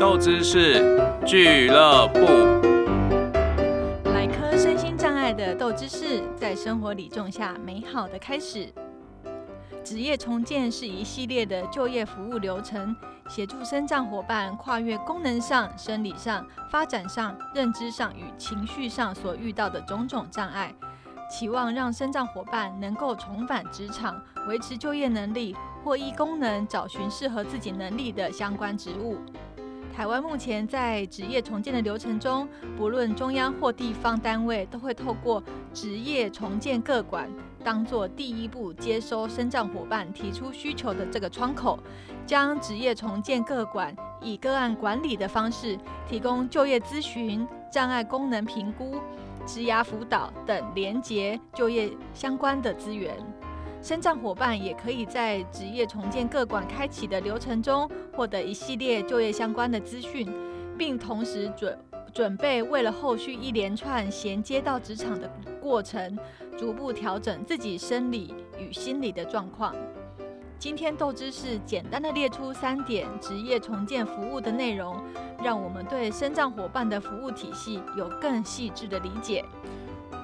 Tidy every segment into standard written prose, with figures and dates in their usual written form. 豆知识俱乐部，来颗身心障碍的豆知识，在生活里种下美好的开始。职业重建是一系列的就业服务流程，协助身障伙伴跨越功能上、生理上、发展上、认知上与情绪上所遇到的种种障碍，期望让身障伙伴能够重返职场，维持就业能力，或依功能找寻适合自己能力的相关职务。台湾目前在职业重建的流程中，不论中央或地方单位，都会透过职业重建各管当作第一步，接收身障伙伴提出需求的这个窗口，将职业重建各管以个案管理的方式，提供就业咨询、障碍功能评估、职涯辅导等连结就业相关的资源。身障伙伴也可以在职业重建各管开启的流程中，获得一系列就业相关的资讯，并同时准备为了后续一连串衔接到职场的过程，逐步调整自己生理与心理的状况。今天豆知识简单的列出3点职业重建服务的内容，让我们对身障伙伴的服务体系有更细致的理解。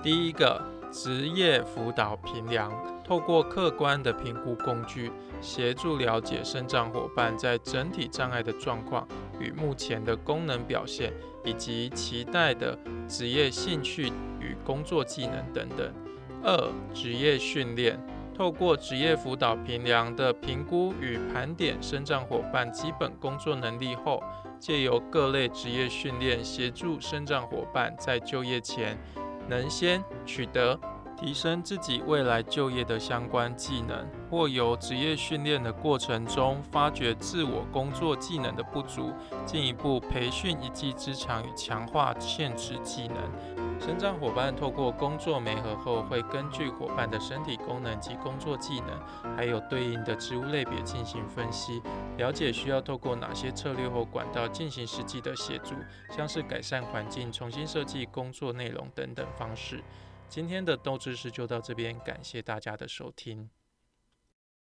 第一个，职业辅导评量。透过客观的评估工具，协助了解身障伙伴在整体障碍的状况与目前的功能表现，以及期待的职业兴趣与工作技能等等。2. 职业训练。透过职业辅导评量的评估与盘点身障伙伴基本工作能力后，藉由各类职业训练，协助身障伙伴在就业前能先取得提升自己未来就业的相关技能，或由职业训练的过程中发掘自我工作技能的不足，进一步培训一技之长与强化现职技能。身障伙伴透过工作媒合后，会根据伙伴的身体功能及工作技能，还有对应的职务类别进行分析，了解需要透过哪些策略或管道进行实际的协助，像是改善环境、重新设计工作内容等等方式。今天的豆知识就到这边，感谢大家的收听。